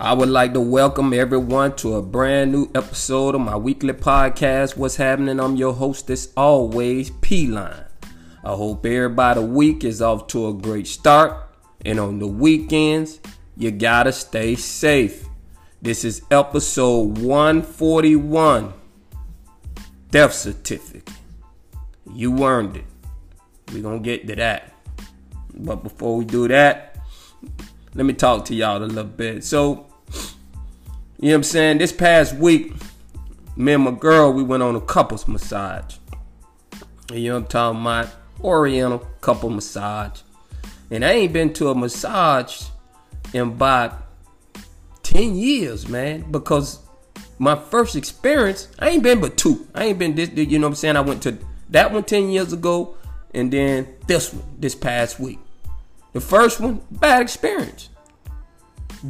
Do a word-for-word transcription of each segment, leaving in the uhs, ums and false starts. I would like to welcome everyone to a brand new episode of my weekly podcast, What's Happening? I'm your host, as always, P-Line. I hope everybody week is off to a great start. And on the weekends, you gotta stay safe. This is episode one forty-one, Death Certificate. You earned it. We're gonna get to that. But before we do that, let me talk to y'all a little bit. So, you know what I'm saying? This past week, me and my girl, we went on a couples massage. You know what I'm talking about? Oriental couple massage. And I ain't been to a massage in about ten years, man. Because my first experience, I ain't been but two. I ain't been this, you know what I'm saying? I went to that one ten years ago. And then this one, this past week. The first one, bad experience.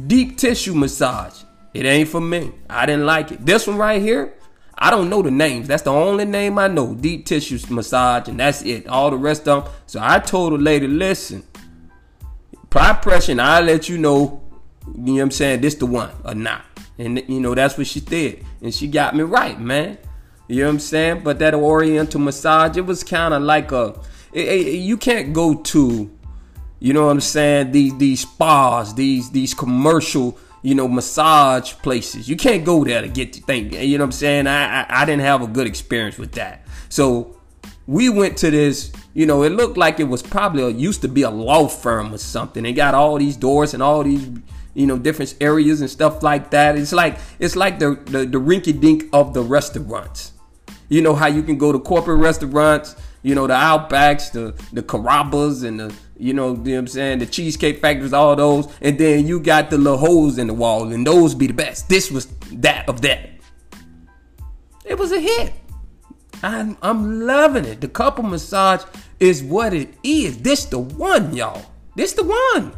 Deep tissue massage. It ain't for me. I didn't like it. This one right here, I don't know the names. That's the only name I know. Deep tissue massage, and that's it. All the rest of them. So I told the lady, listen, apply pressure, and I'll let you know, you know what I'm saying, this the one or not. And, you know, that's what she did. And she got me right, man. You know what I'm saying? But that oriental massage, it was kind of like a, it, it, you can't go to, you know what I'm saying? These these spas, these these commercial, you know, massage places. You can't go there to get the thing. You know what I'm saying? I, I I didn't have a good experience with that. So we went to this. You know, it looked like it was probably a, used to be a law firm or something. They got all these doors and all these, you know, different areas and stuff like that. It's like it's like the the, the rinky dink of the restaurants. You know how you can go to corporate restaurants. You know, the Outbacks, the the Carrabba's, and the, you know, you know what I'm saying, the Cheesecake Factories, all those. And then you got the little holes in the wall, and those be the best. This was that of that. It was a hit. I'm, I'm loving it. The couple massage is what it is. This the one, y'all. This the one.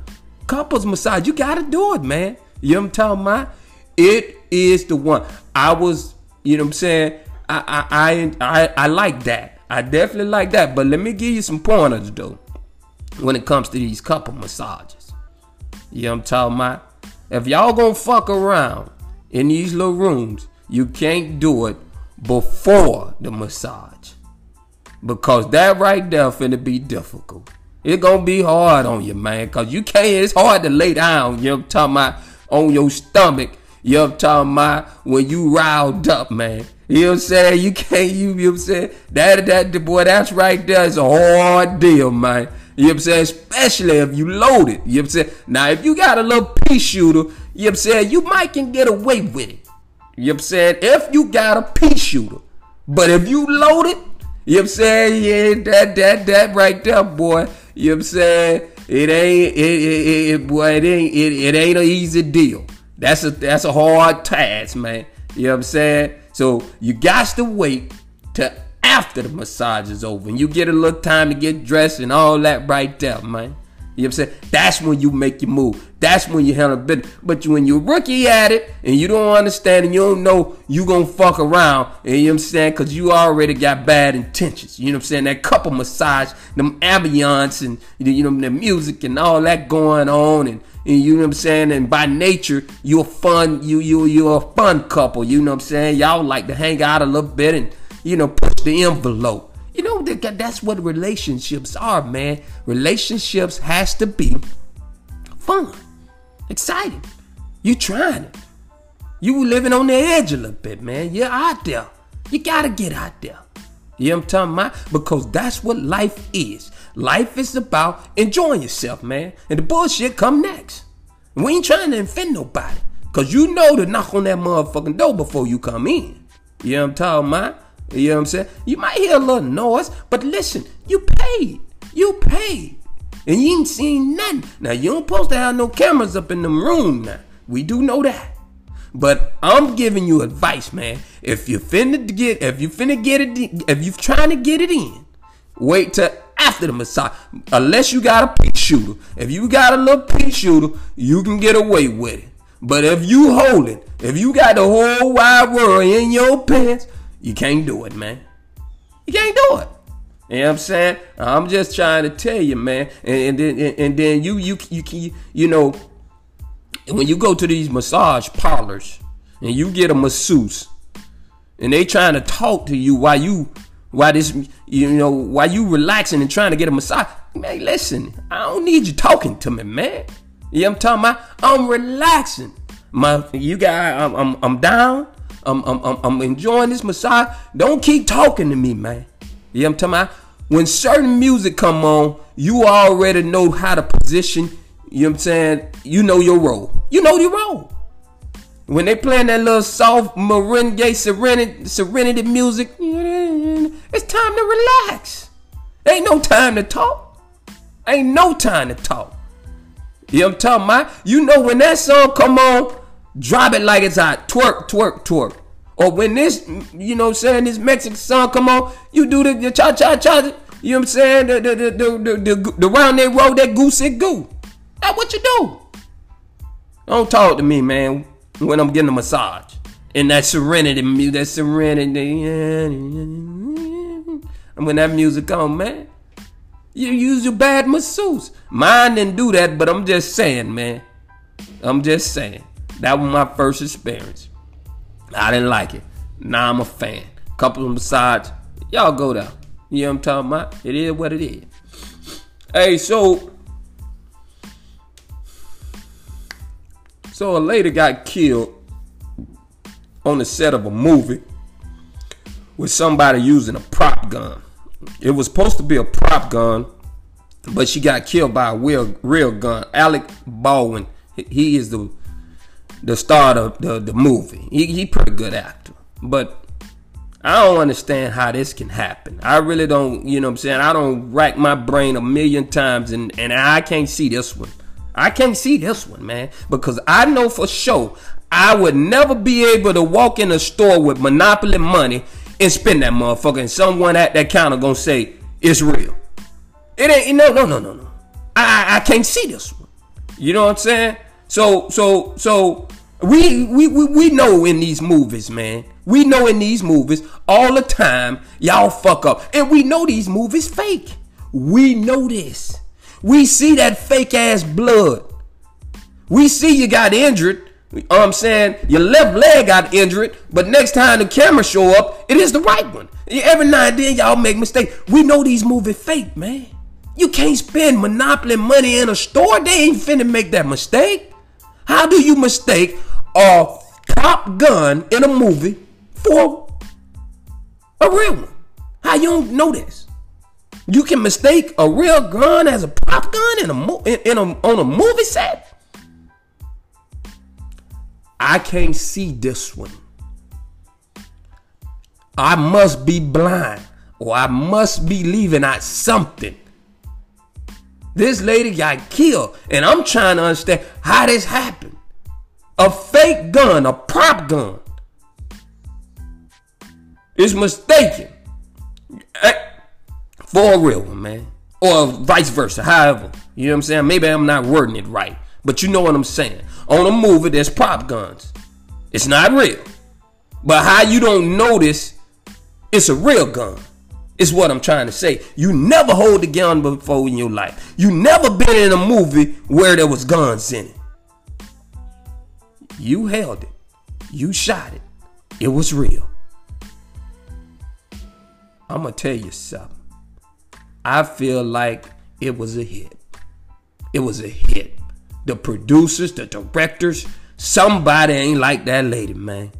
Couples massage. You got to do it, man. You know what I'm talking about? It is the one. I was, you know what I'm saying, I I I, I, I like that. I definitely like that, but let me give you some pointers, though, when it comes to these couple massages. You know what I'm talking about? If y'all gonna fuck around in these little rooms, you can't do it before the massage. Because that right there finna be difficult. It's gonna be hard on you, man, because you can't, it's hard to lay down, you know what I'm talking about, on your stomach. You know what I'm talking about? When you riled up, man. You know what I'm saying? You can't, you, you know what I'm saying? That, that, boy, that's right there. It's a hard deal, man. You know what I'm saying? Especially if you loaded. You know what I'm saying? Now, if you got a little pea shooter, you know what I'm saying? You might can get away with it. You know what I'm saying? If you got a pea shooter. But if you loaded, you know what I'm saying? Yeah, that, that, that right there, boy. You know what I'm saying? It ain't, it, it, it, it boy, it ain't, it, it ain't an easy deal. That's a that's a hard task, man. You know what I'm saying? So you got to wait till after the massage is over. And you get a little time to get dressed and all that right there, man. You know what I'm saying? That's when you make your move. That's when you handle business. But when you're rookie at it and you don't understand and you don't know, you going to fuck around. And you know what I'm saying? Because you already got bad intentions. You know what I'm saying? That couple massage, them ambiance and, you know, the music and all that going on and, and you know what I'm saying, and by nature, you're fun, you you you're a fun couple, you know what I'm saying? Y'all like to hang out a little bit and, you know, push the envelope. You know, that's what relationships are, man. Relationships has to be fun, exciting. You trying it. You living on the edge a little bit, man. You're out there. You got to get out there. You know what I'm talking about? Because that's what life is. Life is about enjoying yourself, man. And the bullshit come next. We ain't trying to offend nobody. Because you know to knock on that motherfucking door before you come in. You know what I'm talking about? You know what I'm saying? You might hear a little noise, but listen, you paid. You paid. And you ain't seen nothing. Now, you don't supposed to have no cameras up in them room now. We do know that. But I'm giving you advice, man. If you finna get, if you finna get it, if you trying to get it in, wait till after the massage. Unless you got a pea shooter. If you got a little pea shooter, you can get away with it. But if you hold it, if you got the whole wide world in your pants, you can't do it, man. You can't do it. You know what I'm saying? I'm just trying to tell you, man. And, and then, and, and then you, you, you, you, you know. When you go to these massage parlors and you get a masseuse and they trying to talk to you while you, while this, you know, while you relaxing and trying to get a massage, man, listen, I don't need you talking to me, man. You know what I'm talking about? I'm relaxing. My, you guys, I'm, I'm, I'm down. I'm, I'm, I'm, I'm enjoying this massage. Don't keep talking to me, man. You know what I'm talking about? When certain music come on, you already know how to position. You know what I'm saying? You know your role. You know your role. When they playing that little soft merengue serenity, serenity music, it's time to relax. Ain't no time to talk. Ain't no time to talk. You know what I'm talking about? You know when that song come on, drop it like it's hot. Twerk, twerk, twerk. Or when this, you know what I'm saying, this Mexican song come on, you do the, the cha-cha-cha. You know what I'm saying? The, the, the, the, the, the, the round they roll that goosey goo. That's what you do. Don't talk to me, man, when I'm getting a massage. And that serenity, that serenity. And when that music on, man, you use your bad masseuse. Mine didn't do that, but I'm just saying, man. I'm just saying. That was my first experience. I didn't like it. Now I'm a fan. Couple of massages. Y'all go down. You know what I'm talking about? It is what it is. Hey, so... So a lady got killed on the set of a movie with somebody using a prop gun. It was supposed to be a prop gun, but she got killed by a real, real gun. Alec Baldwin, he is the the star of the, the movie. He, he pretty good actor. But I don't understand how this can happen. I really don't, you know what I'm saying? I don't rack my brain a million times, and, and I can't see this one. I can't see this one, man, because I know for sure I would never be able to walk in a store with Monopoly money and spend that motherfucker, and someone at that counter gonna say it's real. It ain't. No, no, no, no, no. I I can't see this one. You know what I'm saying? So so so we we we, we know in these movies, man. We know in these movies all the time y'all fuck up, and we know these movies fake. We know this. We see that fake ass blood. We see you got injured. You know what I'm saying? Your left leg got injured. But next time the camera show up, it is the right one. Every now and then y'all make mistakes. We know these movies fake, man. You can't spend Monopoly money in a store. They ain't finna make that mistake. How do you mistake a cop gun in a movie for a real one? How you don't know this? You can mistake a real gun as a prop gun in a, mo- in, in a on a movie set? I can't see this one. I must be blind, or I must be leaving out something. This lady got killed, and I'm trying to understand how this happened. A fake gun, a prop gun, is mistaken. I- For a real one, man. Or vice versa, however. You know what I'm saying? Maybe I'm not wording it right. But you know what I'm saying. On a movie, there's prop guns. It's not real. But how you don't notice it's a real gun is what I'm trying to say. You never hold a gun before in your life. You never been in a movie where there was guns in it. You held it. You shot it. It was real. I'm going to tell you something. I feel like it was a hit. It was a hit. The producers, the directors, somebody ain't like that lady, man.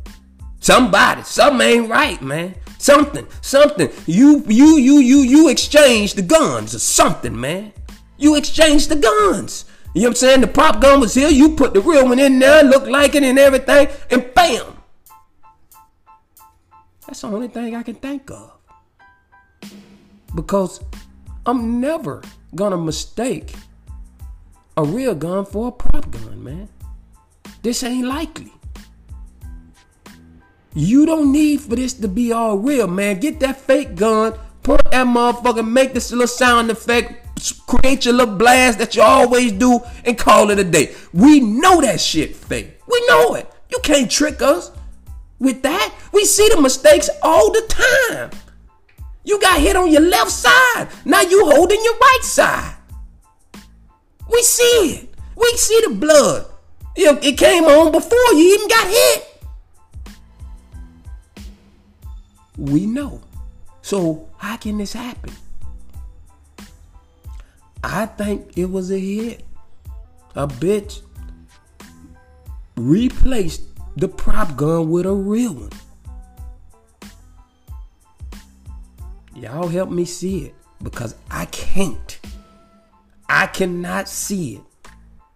Somebody, something ain't right, man. Something, something. You, you, you, you, you exchanged the guns or something, man. You exchanged the guns. You know what I'm saying? The prop gun was here. You put the real one in there, looked like it and everything, and bam. That's the only thing I can think of. Because I'm never gonna mistake a real gun for a prop gun, man. This ain't likely. You don't need for this to be all real, man. Get that fake gun, point that motherfucker, make this little sound effect, create your little blast that you always do, and call it a day. We know that shit fake. We know it. You can't trick us with that. We see the mistakes all the time. You got hit on your left side. Now you holding your right side. We see it. We see the blood. It came on before you even got hit. We know. So how can this happen? I think it was a hit. A bitch replaced the prop gun with a real one. Y'all help me see it, because I can't. I cannot see it.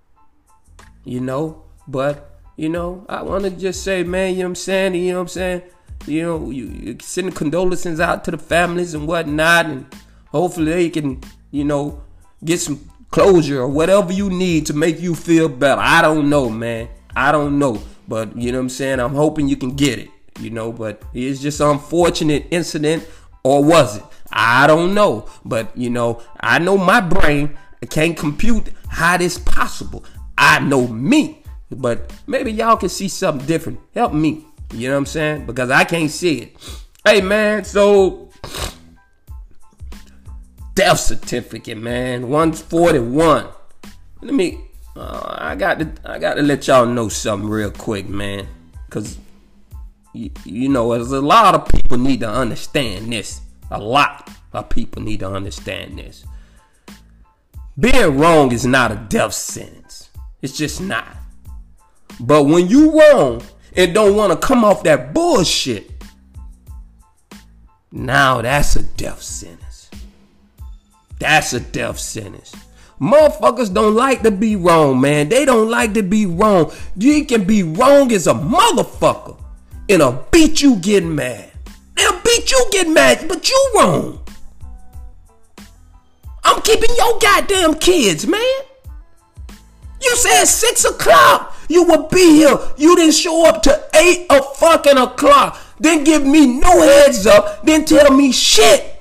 You know, but, you know, I want to just say, man, you know what I'm saying? You know what I'm saying? You know, you, you sending condolences out to the families and whatnot, and hopefully they can, you know, get some closure or whatever you need to make you feel better. I don't know, man. I don't know. But, you know what I'm saying? I'm hoping you can get it, you know, but it's just an unfortunate incident. Or was it? I don't know. But, you know, I know my brain can't compute how this possible. I know me. But maybe y'all can see something different. Help me. You know what I'm saying? Because I can't see it. Hey, man. So, death certificate, man. one forty-one. Let me... Uh, I got to, I got to let y'all know something real quick, man. Because... You, you know, as a lot of people need to understand this. A lot of people need to understand this. Being wrong is not a death sentence. It's just not. But when you wrong and don't want to come off that bullshit, now that's a death sentence. That's a death sentence. Motherfuckers don't like to be wrong, man. They don't like to be wrong. You can be wrong as a motherfucker. And they'll beat you getting mad. They'll beat you getting mad, but you wrong. I'm keeping your goddamn kids, man. You said six o'clock you would be here. You didn't show up to eight fucking o'clock. Then give me no heads up. Then tell me shit.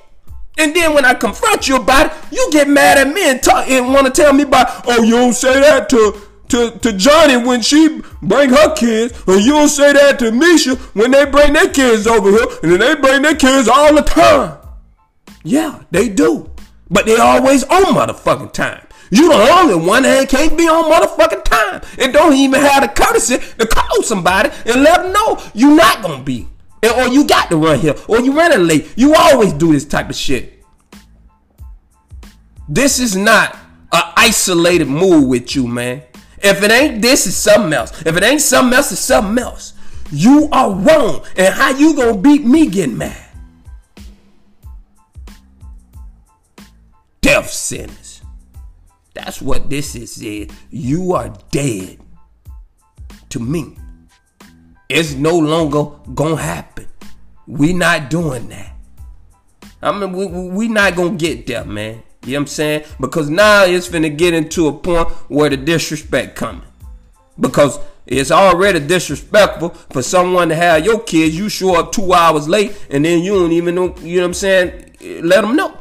And then when I confront you about it, you get mad at me and, talk, and want to tell me about, oh, you don't say that to... To, to Johnny when she bring her kids, or you don't say that to Misha when they bring their kids over here, and then they bring their kids all the time. Yeah, they do. But they always on motherfucking time. You the only one that can't be on motherfucking time, and don't even have the courtesy to call somebody and let them know you're not gonna be, or you got to run here, or you running late. You always do this type of shit. This is not an isolated move with you, man. If it ain't this, it's something else. If it ain't something else, it's something else. You are wrong. And how you gonna beat me getting mad? Death sentence. That's what this is. It. You are dead to me. It's no longer gonna happen. We not doing that. I mean, we, we not gonna get there, man. You know what I'm saying? Because now it's finna get into a point where the disrespect coming. Because it's already disrespectful for someone to have your kids. You show up two hours late and then you don't even know, you know what I'm saying? Let them know.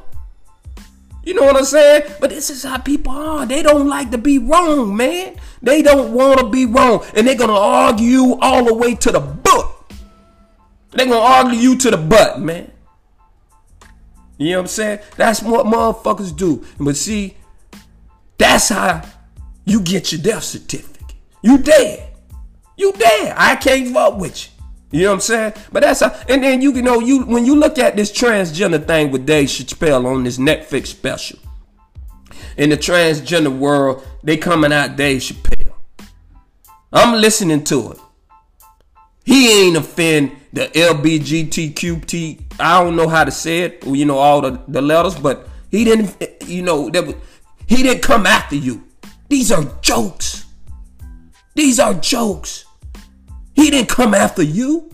You know what I'm saying? But this is how people are. They don't like to be wrong, man. They don't want to be wrong. And they're going to argue all the way to the butt. They're going to argue you to the butt, man. You know what I'm saying? That's what motherfuckers do. But see, that's how you get your death certificate. You dead. You dead. I can't fuck with you. You know what I'm saying? But that's how, and then you, you know, you when you look at this transgender thing with Dave Chappelle on this Netflix special, in the transgender world, they coming out Dave Chappelle. I'm listening to it. He ain't offend the L G B T Q T. I don't know how to say it, you know, all the, the letters, but he didn't, you know, that was, he didn't come after you. These are jokes. These are jokes. He didn't come after you.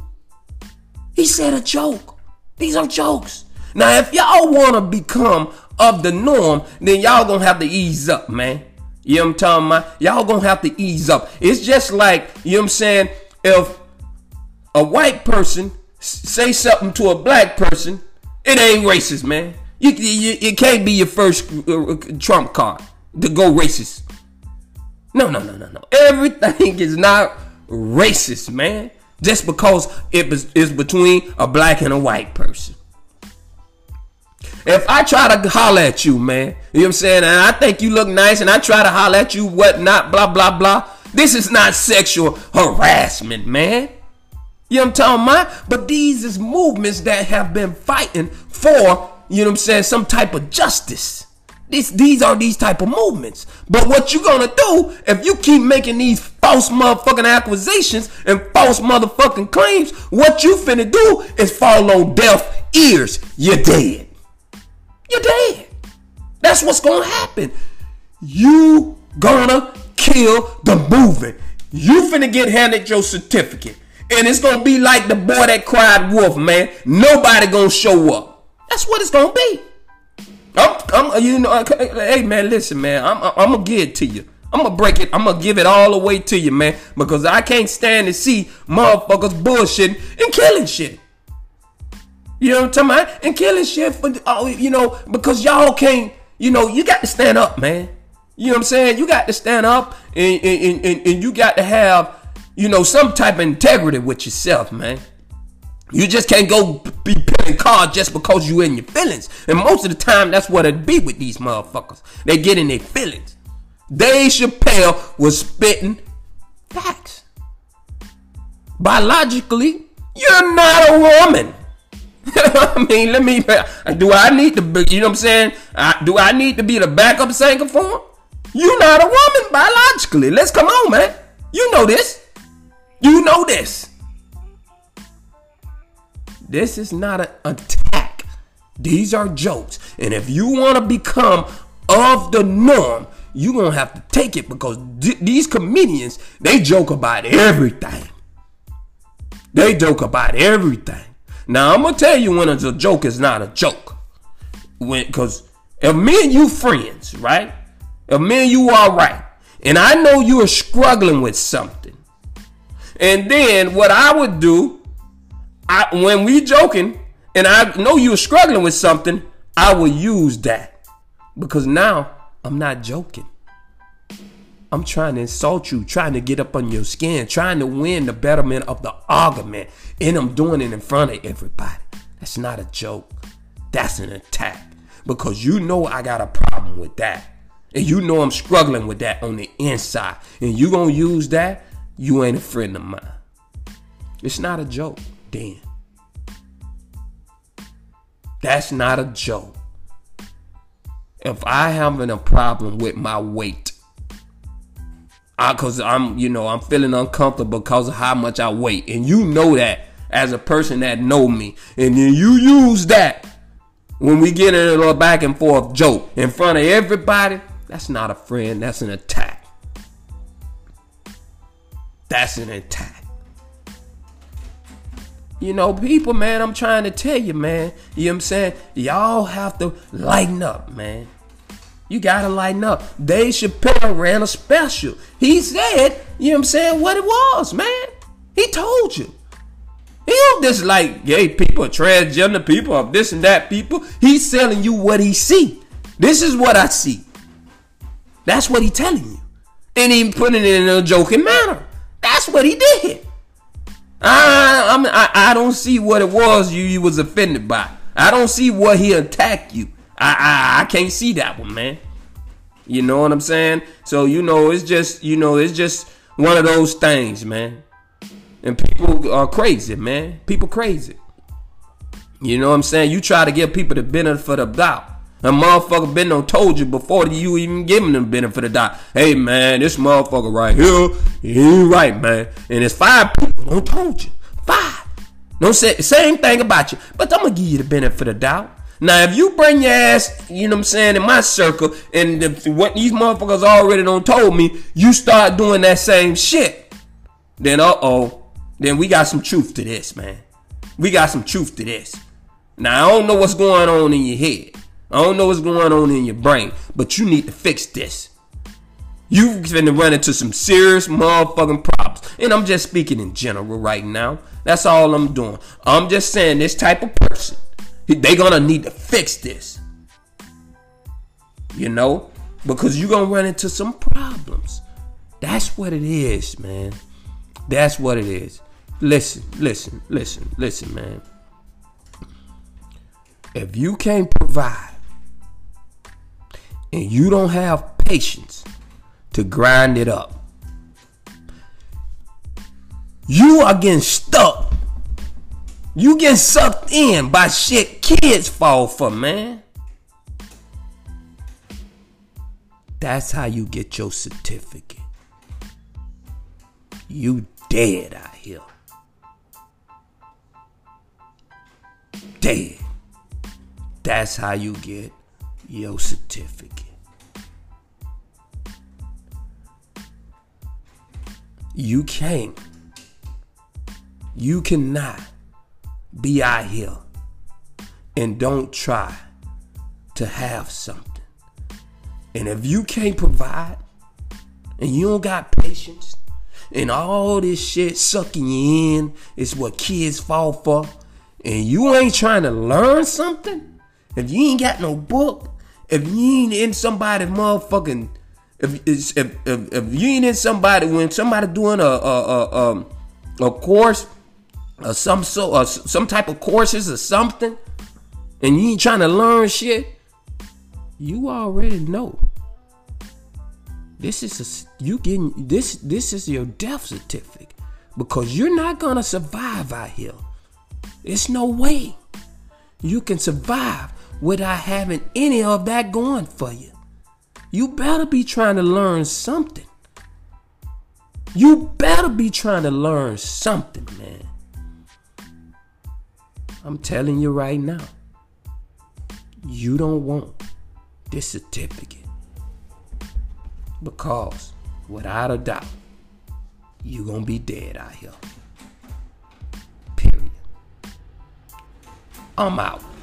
He said a joke. These are jokes. Now, if y'all want to become of the norm, then y'all gonna have to ease up, man. You know what I'm talking about? Y'all gonna have to ease up. It's just like, you know what I'm saying, if a white person say something to a black person, it ain't racist, man. You, you, it can't be your first trump card to go racist. No, no, no, no, no. Everything is not racist, man. Just because it is between a black and a white person. If I try to holler at you, man, you know what I'm saying, and I think you look nice, and I try to holler at you, whatnot, blah, blah, blah. This is not sexual harassment, man. You know what I'm talking about? But these is movements that have been fighting for, you know what I'm saying, some type of justice. This, these are these type of movements. But what you gonna do if you keep making these false motherfucking accusations and false motherfucking claims, what you finna do is fall on deaf ears. You're dead. You're dead. That's what's gonna happen. You gonna kill the movement. You finna get handed your certificate. And it's going to be like the boy that cried wolf, man. Nobody going to show up. That's what it's going to be. I'm, I'm, you know, hey, man, listen, man. I'm, I'm going to give it to you. I'm going to break it. I'm going to give it all the way to you, man. Because I can't stand to see motherfuckers bullshitting and killing shit. You know what I'm talking about? And killing shit, for, you know, because y'all can't, you know, you got to stand up, man. You know what I'm saying? You got to stand up and, and, and, and you got to have, you know, some type of integrity with yourself, man. You just can't go be playing cards just because you in your feelings. And most of the time, that's what it be with these motherfuckers. They get in their feelings. Dave Chappelle was spitting facts. Biologically, you're not a woman. I mean, let me, do I need to be, you know what I'm saying? I, do I need to be the backup singer for him? You're not a woman biologically. Let's come on, man. You know this. You know this. This is not an attack. These are jokes. And if you want to become of the norm, you're going to have to take it because d- these comedians, they joke about everything. They joke about everything. Now, I'm going to tell you when a joke is not a joke. Because if me and you friends, right? If me and you are right, and I know you are struggling with something, and then what I would do, I, when we joking, and I know you're struggling with something, I will use that. Because now, I'm not joking. I'm trying to insult you, trying to get up on your skin, trying to win the betterment of the argument. And I'm doing it in front of everybody. That's not a joke. That's an attack. Because you know I got a problem with that. And you know I'm struggling with that on the inside. And you gonna use that? You ain't a friend of mine. It's not a joke, Dan. That's not a joke. If I having a problem with my weight, I, cause I'm, you know, I'm feeling uncomfortable because of how much I weigh, and you know that as a person that know me, and then you use that when we get in a little back and forth joke in front of everybody. That's not a friend. That's an attack. That's an attack. You know, people, man, I'm trying to tell you, man. You know what I'm saying? Y'all have to lighten up, man. You got to lighten up. Dave Chappelle ran a special. He said, you know what I'm saying, what it was, man. He told you. He don't just like gay people, transgender people, this and that people. He's telling you what he see. This is what I see. That's what he's telling you. And he putting it in a joking manner. That's what he did. I, I'm, I I don't see what it was you, you was offended by. I don't see what he attacked you. I, I I can't see that one, man. You know what I'm saying? So you know it's just you know it's just one of those things, man. And people are crazy, man. People crazy. You know what I'm saying? You try to give people the benefit of the doubt. A motherfucker been done told you before you even give him the benefit of the doubt. Hey, man, this motherfucker right here, he ain't right, man. And it's five people don't told you. Five. Don't say the same thing about you. But I'm going to give you the benefit of the doubt. Now, if you bring your ass, you know what I'm saying, in my circle, and if what these motherfuckers already done told me, you start doing that same shit, then uh-oh, then we got some truth to this, man. We got some truth to this. Now, I don't know what's going on in your head. I don't know what's going on in your brain, but you need to fix this. You've been running into some serious motherfucking problems. And I'm just speaking in general right now. That's all I'm doing. I'm just saying this type of person, they gonna need to fix this. You know? Because you're gonna run into some problems. That's what it is, man. That's what it is. Listen, listen, listen, listen, man. If you can't provide and you don't have patience to grind it up, you are getting stuck. You getting sucked in by shit kids fall for, man. That's how you get your certificate. You dead out here. Dead. That's how you get your certificate. You can't. You cannot be out here and don't try to have something. And if you can't provide and you don't got patience and all this shit sucking you in is what kids fall for, and you ain't trying to learn something, if you ain't got no book, if you ain't in somebody's motherfucking, if if, if if you ain't in somebody, when somebody doing a a a, a course or some so or some type of courses or something, and you ain't trying to learn shit, you already know. This is a, you getting this this is your death certificate, because you're not gonna survive out here. There's no way you can survive without having any of that going for you. You better be trying to learn something. You better be trying to learn something, man. I'm telling you right now, you don't want this certificate. Because, without a doubt, you're going to be dead out here. Period. I'm out.